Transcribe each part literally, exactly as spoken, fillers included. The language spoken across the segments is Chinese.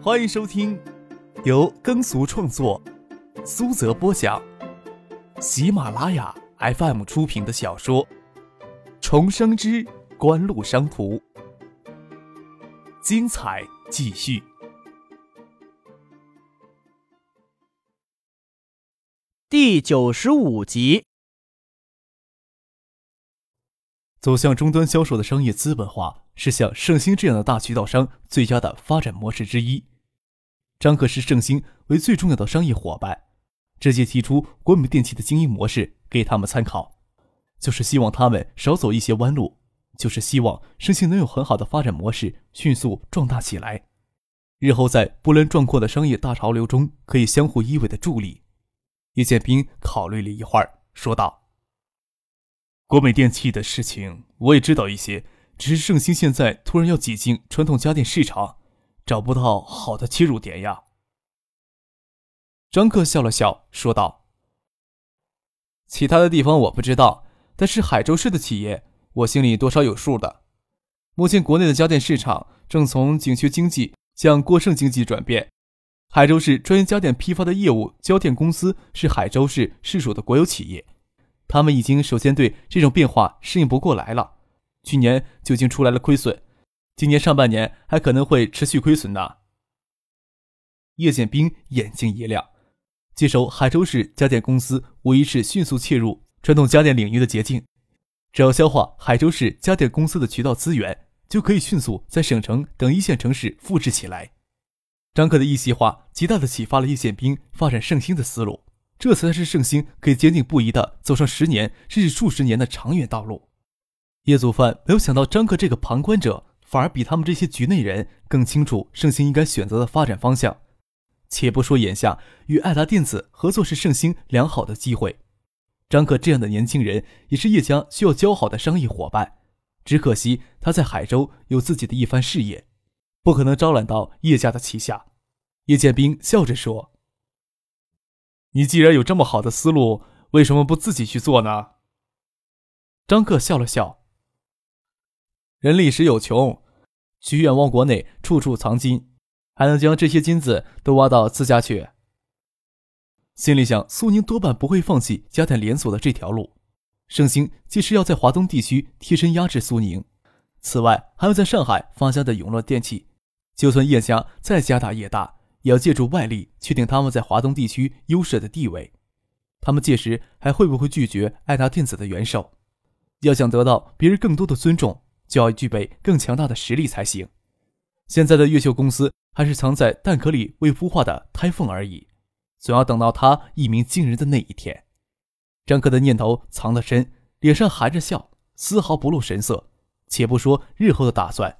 欢迎收听由耕俗创作、苏泽播讲、喜马拉雅 F M 出品的小说《重生之官路商途》，精彩继续。第九十五集。走向终端销售的商业资本化，是像盛兴这样的大渠道商最佳的发展模式之一。张克视盛兴为最重要的商业伙伴，直接提出国美电器的经营模式给他们参考，就是希望他们少走一些弯路，就是希望盛兴能有很好的发展模式，迅速壮大起来，日后在波澜壮阔的商业大潮流中可以相互依偎的助力。叶剑兵考虑了一会儿，说道：国美电器的事情我也知道一些，只是盛兴现在突然要挤进传统家电市场，找不到好的切入点呀。张克笑了笑，说道：其他的地方我不知道，但是海州市的企业我心里多少有数的。目前国内的家电市场正从紧缺经济向过剩经济转变，海州市专营家电批发的业务交电公司是海州市市属的国有企业，他们已经首先对这种变化适应不过来了，去年就已经出来了亏损，今年上半年还可能会持续亏损呢。叶剑兵眼睛一亮，接手海州市家电公司无疑是迅速切入传统家电领域的捷径，只要消化海州市家电公司的渠道资源，就可以迅速在省城等一线城市复制起来。张克的一席话极大地启发了叶剑兵发展盛兴的思路，这才是盛兴可以坚定不移地走上十年甚至数十年的长远道路。叶祖范没有想到张克这个旁观者反而比他们这些局内人更清楚盛兴应该选择的发展方向。且不说眼下与爱达电子合作是盛兴良好的机会，张克这样的年轻人也是叶家需要交好的商业伙伴，只可惜他在海州有自己的一番事业，不可能招揽到叶家的旗下。叶剑兵笑着说：你既然有这么好的思路，为什么不自己去做呢？张克笑了笑：人力时有穷，许远望国内处处藏金，还能将这些金子都挖到自家去。心里想，苏宁多半不会放弃家电连锁的这条路，盛兴既是要在华东地区贴身压制苏宁，此外还有在上海发家的永乐电器，就算叶家再家大业大，也要借助外力确定他们在华东地区优势的地位。他们届时还会不会拒绝爱达电子的援手？要想得到别人更多的尊重，就要具备更强大的实力才行。现在的越秀公司还是藏在蛋壳里未孵化的胎凤而已，总要等到它一鸣惊人的那一天。张克的念头藏得深，脸上含着笑，丝毫不露神色。且不说日后的打算，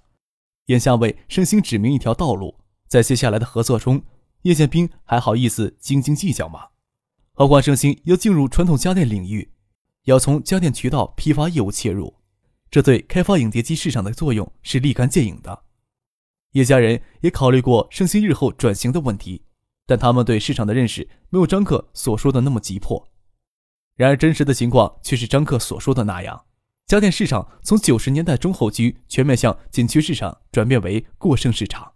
眼下为盛兴指明一条道路，在接下来的合作中，叶剑兵还好意思斤斤计较吗？何况盛兴要进入传统家电领域，也要从家电渠道批发业务切入，这对开发影碟机市场的作用是立竿见影的。叶家人也考虑过盛兴日后转型的问题，但他们对市场的认识没有张克所说的那么急迫。然而真实的情况却是张克所说的那样，家电市场从九十年代中后期全面向紧缺市场转变为过剩市场。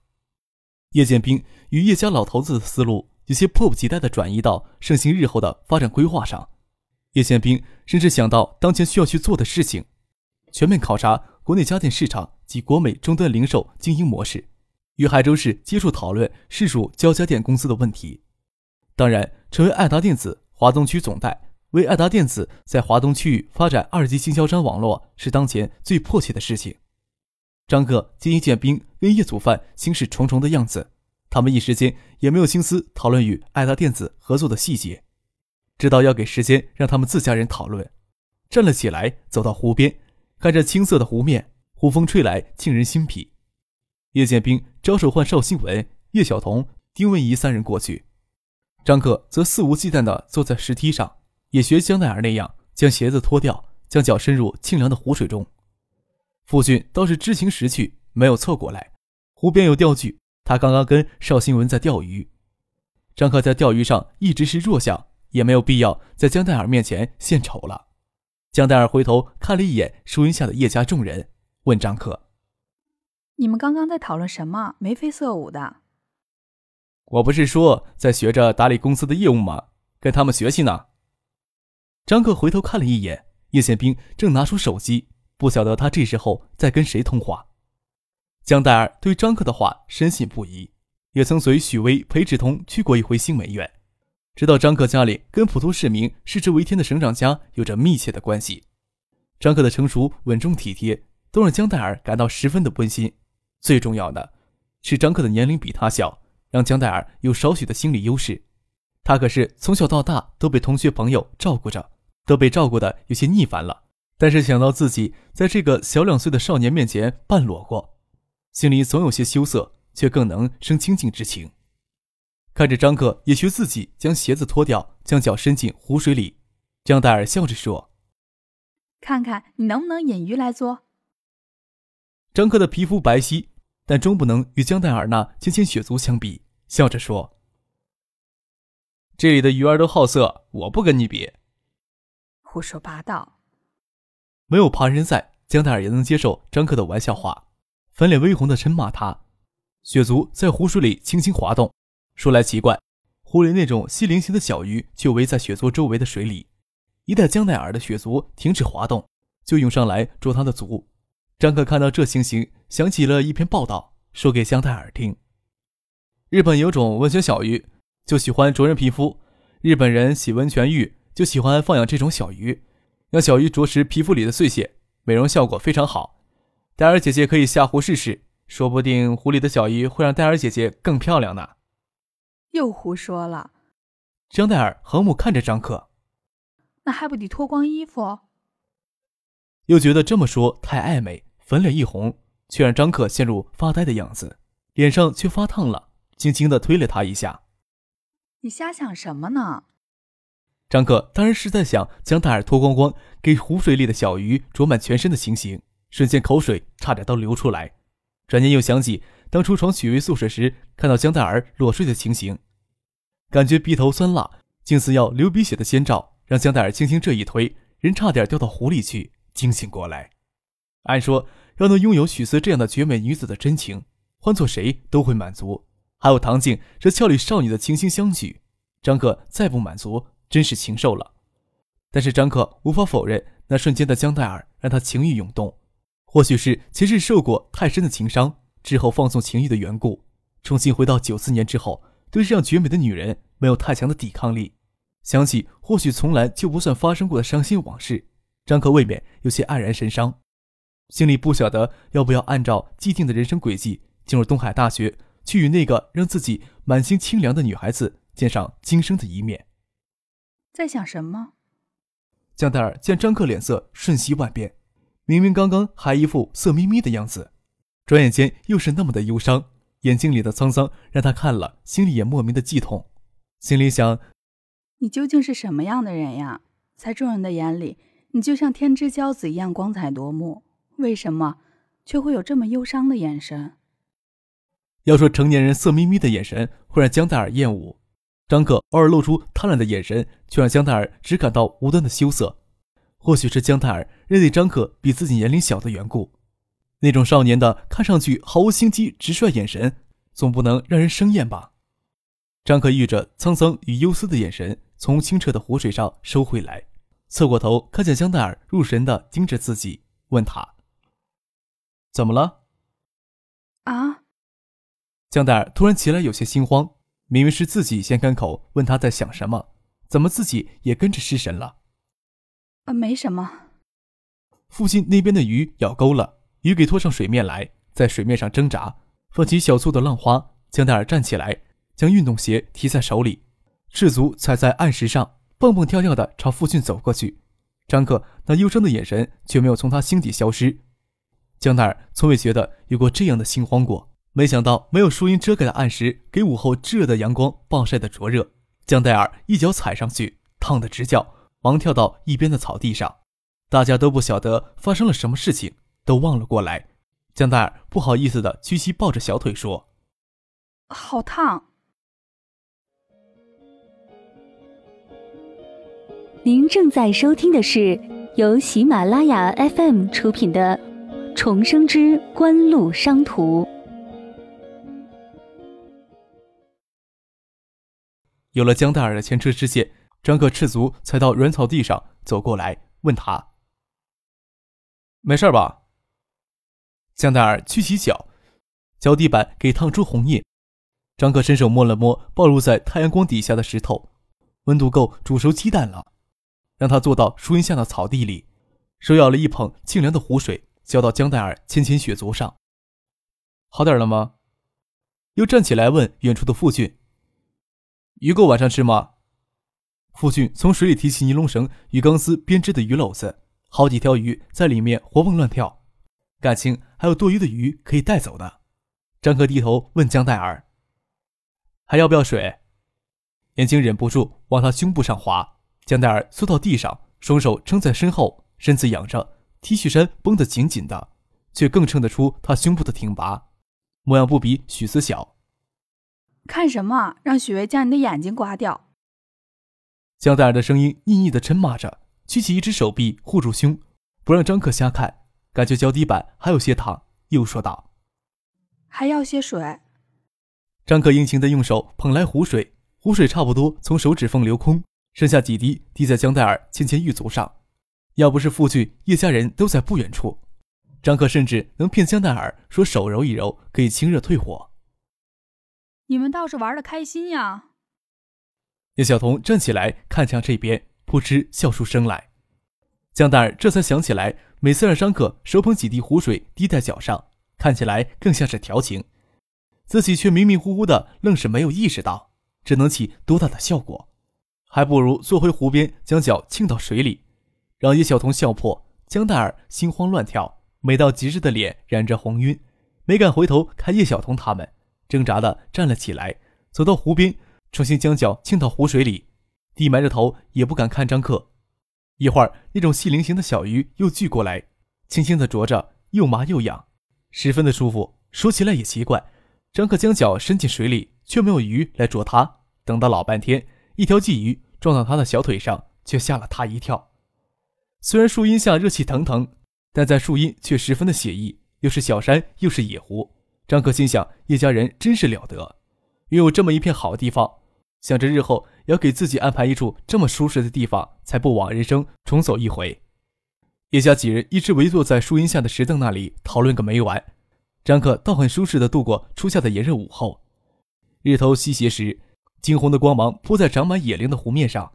叶剑兵与叶家老头子的思路有些迫不及待地转移到盛兴日后的发展规划上。叶剑兵甚至想到当前需要去做的事情，全面考察国内家电市场及国美终端零售经营模式，与海州市接触讨论市属交家电公司的问题。当然，成为爱达电子华东区总代，为爱达电子在华东区域发展二级经销商网络是当前最迫切的事情。张克见叶剑兵跟叶祖范心事重重的样子，他们一时间也没有心思讨论与爱达电子合作的细节，知道要给时间让他们自家人讨论。站了起来，走到湖边，看着青色的湖面，湖风吹来，沁人心脾。叶剑兵招手唤邵新文、叶晓彤、丁文仪三人过去，张克则肆无忌惮地坐在石梯上，也学江奈儿那样将鞋子脱掉，将脚深入清凉的湖水中。父亲倒是知情识趣，没有凑过来。湖边有钓具，他刚刚跟邵新文在钓鱼。张克在钓鱼上一直是弱项，也没有必要在江戴尔面前献丑了。江戴尔回头看了一眼树荫下的叶家众人，问张克：你们刚刚在讨论什么眉飞色舞的？我不是说在学着打理公司的业务吗？跟他们学习呢。张克回头看了一眼，叶宪兵正拿出手机，不晓得他这时候在跟谁通话。江戴尔对张克的话深信不疑，也曾随许巍、裴芷彤去过一回新美院，知道张克家里跟普通市民视之为天的省长家有着密切的关系。张克的成熟、稳重、体贴都让江戴尔感到十分的温馨。最重要的是，张克的年龄比他小，让江戴尔有少许的心理优势。他可是从小到大都被同学朋友照顾着，都被照顾得有些腻烦了，但是想到自己在这个小两岁的少年面前半裸过，心里总有些羞涩，却更能生清净之情。看着张克也学自己将鞋子脱掉，将脚伸进湖水里，江戴尔笑着说：看看你能不能引鱼来做。张克的皮肤白皙，但终不能与江戴尔那纤纤雪足相比，笑着说：这里的鱼儿都好色，我不跟你比。胡说八道。没有旁人在，江戴尔也能接受张克的玩笑话，粉脸微红的嗔骂他。雪足在湖水里轻轻滑动，说来奇怪，湖里那种细菱形的小鱼就围在雪足周围的水里，一旦江戴尔的雪足停止滑动，就涌上来捉他的足。张克看到这情形，想起了一篇报道，说给江戴尔听。日本有种温泉小鱼，就喜欢灼人皮肤，日本人洗温泉浴就喜欢放养这种小鱼，让小鱼啄食皮肤里的碎屑，美容效果非常好。戴尔姐姐可以下湖试试，说不定湖里的小鱼会让戴尔姐姐更漂亮呢。又胡说了。江戴尔横目看着张克，那还不得脱光衣服？又觉得这么说太暧昧，粉脸一红，却让张克陷入发呆的样子，脸上却发烫了，轻轻地推了他一下。你瞎想什么呢？张克当然是在想将戴尔脱光光给湖水里的小鱼啄满全身的情形，瞬间口水差点都流出来。转念又想起当初闯许巍宿舍时看到江戴尔裸睡的情形，感觉鼻头酸辣，竟似要流鼻血的先兆让江戴尔轻轻这一推，人差点掉到湖里去，惊醒过来。按说要能拥有许思这样的绝美女子的真情，换做谁都会满足，还有唐静这俏丽少女的倾心相许，张克再不满足真是禽兽了。但是张克无法否认，那瞬间的江戴尔让他情欲涌动，或许是前世受过太深的情伤，之后放纵情欲的缘故，重新回到九四年之后，对这样绝美的女人没有太强的抵抗力。想起或许从来就不算发生过的伤心往事，张克未免有些黯然神伤，心里不晓得要不要按照既定的人生轨迹进入东海大学，去与那个让自己满心清凉的女孩子见上今生的一面。在想什么？江戴尔见张克脸色瞬息万变，明明刚刚还一副色眯眯的样子，转眼间又是那么的忧伤，眼睛里的沧桑让他看了心里也莫名的悸痛。心里想，你究竟是什么样的人呀？在众人的眼里，你就像天之骄子一样光彩夺目，为什么却会有这么忧伤的眼神？要说成年人色眯眯的眼神会让江戴尔厌恶，张克偶尔露出贪婪的眼神，却让江戴尔只感到无端的羞涩。或许是江戴尔认定张克比自己年龄小的缘故，那种少年的看上去毫无心机直率眼神，总不能让人生厌吧。张克遇着沧桑与忧思的眼神从清澈的湖水上收回来，侧过头看见江戴尔入神地盯着自己，问他怎么了啊？江戴尔突然起来有些心慌，明明是自己先开口问他在想什么，怎么自己也跟着失神了。啊，没什么。附近那边的鱼咬钩了，鱼给拖上水面来，在水面上挣扎，泛起小簇的浪花。江戴尔站起来，将运动鞋提在手里，赤足踩在岸石上，蹦蹦跳跳地朝附近走过去。张克那忧伤的眼神却没有从他心底消失。江戴尔从未觉得有过这样的心慌过。没想到没有树荫遮盖的岸石给午后炙热的阳光暴晒得灼热，江戴尔一脚踩上去，烫得直叫，忙跳到一边的草地上。大家都不晓得发生了什么事情，都望了过来。江戴尔不好意思地屈膝抱着小腿说：好烫。您正在收听的是由喜马拉雅 F M 出品的重生之官路商途。有了江大耳的前车之鉴，张克赤足踩到软草地上走过来，问他：“没事吧？”江大耳屈起脚，脚底板给烫出红印。张克伸手摸了摸暴露在太阳光底下的石头，温度够煮熟鸡蛋了，让他坐到树荫下的草地里，手舀了一捧清凉的湖水，浇到江大耳浅浅雪足上。好点了吗？又站起来问远处的傅俊：“鱼够晚上吃吗？”傅俊从水里提起尼龙绳与钢丝编织的鱼篓子，好几条鱼在里面活蹦乱跳，感情还有多余的鱼可以带走呢。张克低头问江大耳：“还要不要水？”眼睛忍不住往他胸部上滑，江大耳缩到地上，双手撑在身后，身子仰着， T 恤衫绷得紧紧的，却更衬得出他胸部的挺拔，模样不比许思小。“看什么？让许巍将你的眼睛刮掉！”江大耳的声音腻腻地嗔骂着，举起一只手臂护住胸，不让张克瞎看，感觉脚底板还有些烫，又说道：“还要些水。”张克殷勤地用手捧来湖水，湖水差不多从手指缝流空，剩下几滴滴在江大耳纤纤玉足上。要不是傅俊、叶家人都在不远处，张克甚至能骗江大耳说手揉一揉可以清热退火。“你们倒是玩得开心呀！”叶晓彤站起来看向这边，扑哧笑出声来。江大耳这才想起来，每次让张克手捧几滴湖水滴在脚上，看起来更像是调情，自己却迷迷糊糊的，愣是没有意识到，这能起多大的效果？还不如坐回湖边，将脚浸到水里，让叶晓彤笑破。江大耳心慌乱跳，美到极致的脸染着红晕，没敢回头看叶晓彤他们，挣扎的站了起来，走到湖边，重新将脚浸到湖水里，低埋着头也不敢看张克。一会儿，那种细菱形的小鱼又聚过来，轻轻的啄着，又麻又痒，十分的舒服。说起来也奇怪，张克将脚伸进水里，却没有鱼来啄他。等到老半天，一条鲫鱼撞到他的小腿上，却吓了他一跳。虽然树荫下热气腾腾，但在树荫却十分的写意，又是小山又是野湖。张克心想，叶家人真是了得，拥有这么一片好地方，想着日后要给自己安排一处这么舒适的地方，才不枉人生重走一回。叶家几人一直围坐在树荫下的石凳那里讨论个没完。张克倒很舒适地度过初夏的炎热午后。日头西斜时，金红的光芒扑在长满野菱的湖面上，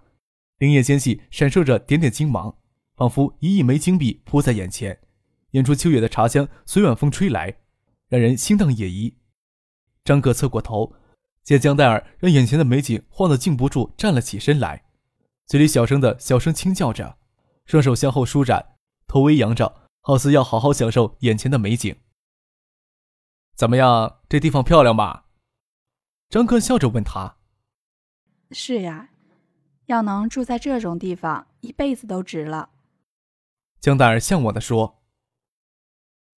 灵眼间隙闪烁着点点金芒，仿佛一亿枚金币扑在眼前。远处秋野的茶香随晚风吹来，让人心荡野移。张克侧过头，见江大耳让眼前的美景晃得禁不住站了起身来，嘴里小声的小声轻叫着，双手向后舒展，头微扬着，好似要好好享受眼前的美景。“怎么样，这地方漂亮吧？”张克笑着问他。“是呀，要能住在这种地方，一辈子都值了。”江大耳向我的说：“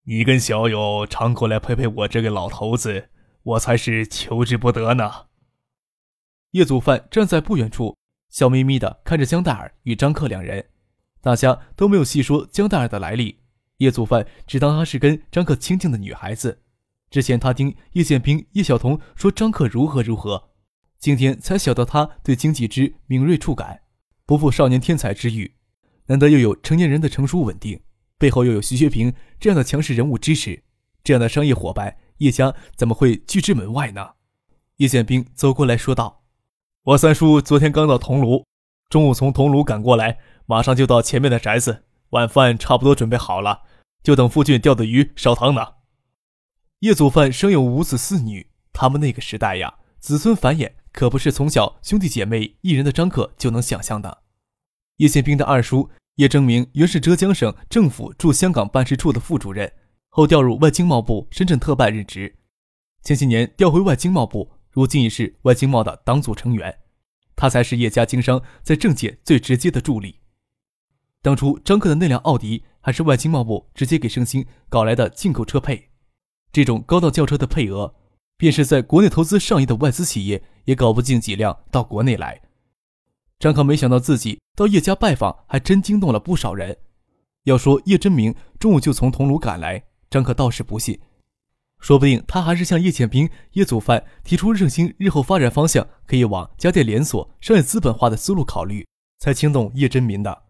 你跟小友常过来陪陪我这个老头子，我才是求之不得呢。”叶祖范站在不远处，笑眯眯地看着江大耳与张克两人，大家都没有细说江大耳的来历。叶祖范只当她是跟张克亲近的女孩子，之前他听叶剑兵、叶晓彤说张克如何如何，今天才晓得他对经济之敏锐触感，不负少年天才之誉，难得又有成年人的成熟稳定，背后又有徐学平这样的强势人物支持，这样的商业伙伴，叶家怎么会拒之门外呢？叶剑兵走过来说道：“我三叔昨天刚到桐庐，中午从桐庐赶过来，马上就到前面的宅子，晚饭差不多准备好了，就等傅俊钓的鱼烧汤呢。”叶祖范生有五子四女，他们那个时代呀，子孙繁衍可不是从小兄弟姐妹一人的张克就能想象的。叶剑兵的二叔叶征明原是浙江省政府驻香港办事处的副主任，后调入外经贸部深圳特办任职，前些年调回外经贸部，如今已是外经贸的党组成员。他才是叶家经商在政界最直接的助力。当初张克的那辆奥迪还是外经贸部直接给盛兴搞来的进口车配，这种高档轿车的配额，便是在国内投资上亿的外资企业也搞不进几辆到国内来。张克没想到自己到叶家拜访，还真惊动了不少人。要说叶真明中午就从桐庐赶来，张克倒是不信，说不定他还是向叶剑兵、叶祖范提出振兴日后发展方向可以往家电连锁、商业资本化的思路考虑，才惊动叶真民的。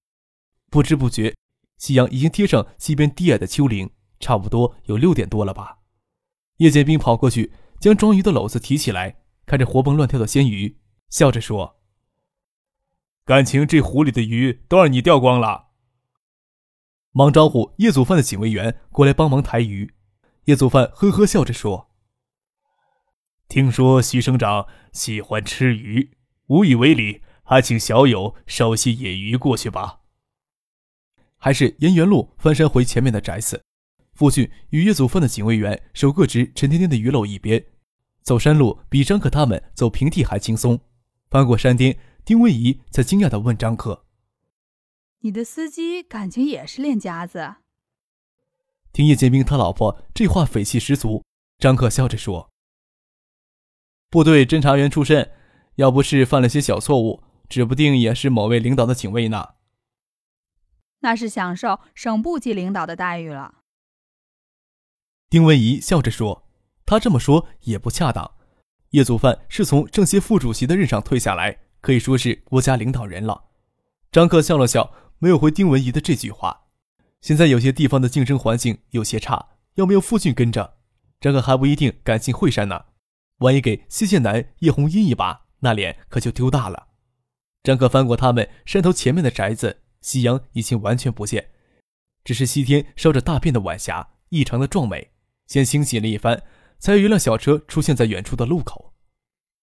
不知不觉，夕阳已经贴上西边低矮的丘陵，差不多有六点多了吧。叶剑兵跑过去，将装鱼的篓子提起来，看着活蹦乱跳的鲜鱼，笑着说：“感情这湖里的鱼都让你钓光了。”忙招呼叶祖范的警卫员过来帮忙抬鱼。叶祖范呵呵笑着说：“听说徐省长喜欢吃鱼，无以为理，还请小友捎些野鱼过去吧。”还是沿原路翻山回前面的宅子，父亲与叶祖范的警卫员手各执沉甸甸的鱼篓一边。走山路比张克他们走平地还轻松。翻过山巅，丁威仪才惊讶地问张克：“你的司机感情也是练家子？”听叶剑兵他老婆这话匪气十足，张克笑着说：“部队侦查员出身，要不是犯了些小错误，指不定也是某位领导的警卫呢。”“那是享受省部级领导的待遇了。”丁文仪笑着说。他这么说也不恰当，叶祖范是从政协副主席的任上退下来，可以说是国家领导人了。张克笑了笑，没有回丁文仪的这句话。现在有些地方的竞争环境有些差，要没有傅俊跟着，张克还不一定敢进会山呢。万一给西县南叶红英一把，那脸可就丢大了。张克翻过他们山头前面的宅子，夕阳已经完全不见，只是西天烧着大片的晚霞，异常的壮美。先清洗了一番，才有一辆小车出现在远处的路口。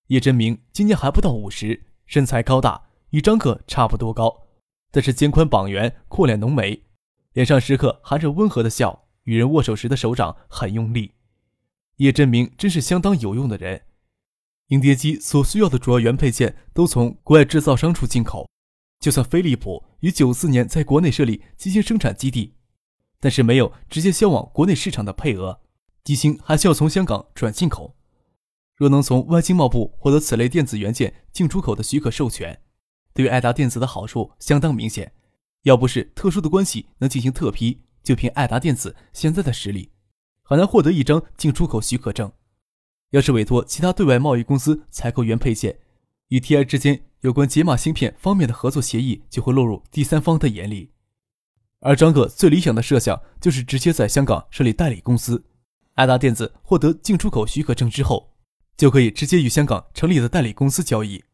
叶真明今年还不到五十，身材高大，与张克差不多高，但是肩宽膀圆，阔脸浓眉，脸上时刻含着温和的笑，与人握手时的手掌很用力。叶真明真是相当有用的人。影碟机所需要的主要原配件都从国外制造商处进口，就算飞利浦于九四年在国内设立机芯生产基地，但是没有直接销往国内市场的配额，机芯还需要从香港转进口。若能从外经贸部获得此类电子元件进出口的许可授权，对于爱达电子的好处相当明显。要不是特殊的关系能进行特批，就凭爱达电子现在的实力，很难获得一张进出口许可证。要是委托其他对外贸易公司采购原配件，与 T I 之间有关解码芯片方面的合作协议就会落入第三方的眼里。而张克最理想的设想就是直接在香港设立代理公司，爱达电子获得进出口许可证之后，就可以直接与香港成立的代理公司交易，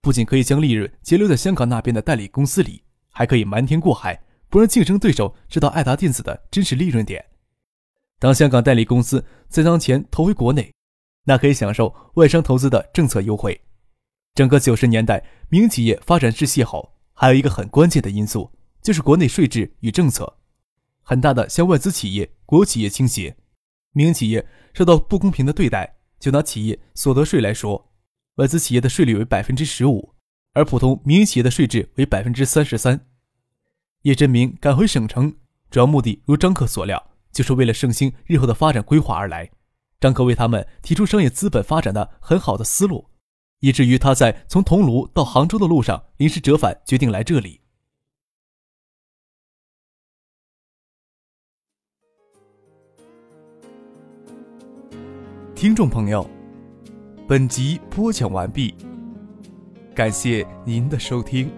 不仅可以将利润截留在香港那边的代理公司里，还可以瞒天过海，不让竞争对手知道爱达电子的真实利润点。当香港代理公司再将钱投回国内，那可以享受外商投资的政策优惠。整个九十年代民营企业发展日系后，还有一个很关键的因素，就是国内税制与政策，很大的向外资企业、国有企业倾斜。民营企业受到不公平的对待，就拿企业所得税来说，外资企业的税率为 百分之十五，而普通民营企业的税制为 百分之三十三。 叶真明赶回省城，主要目的如张克所料，就是为了盛兴日后的发展规划而来。张克为他们提出商业资本发展的很好的思路，以至于他在从桐庐到杭州的路上临时折返，决定来这里。听众朋友，本集播讲完毕，感谢您的收听。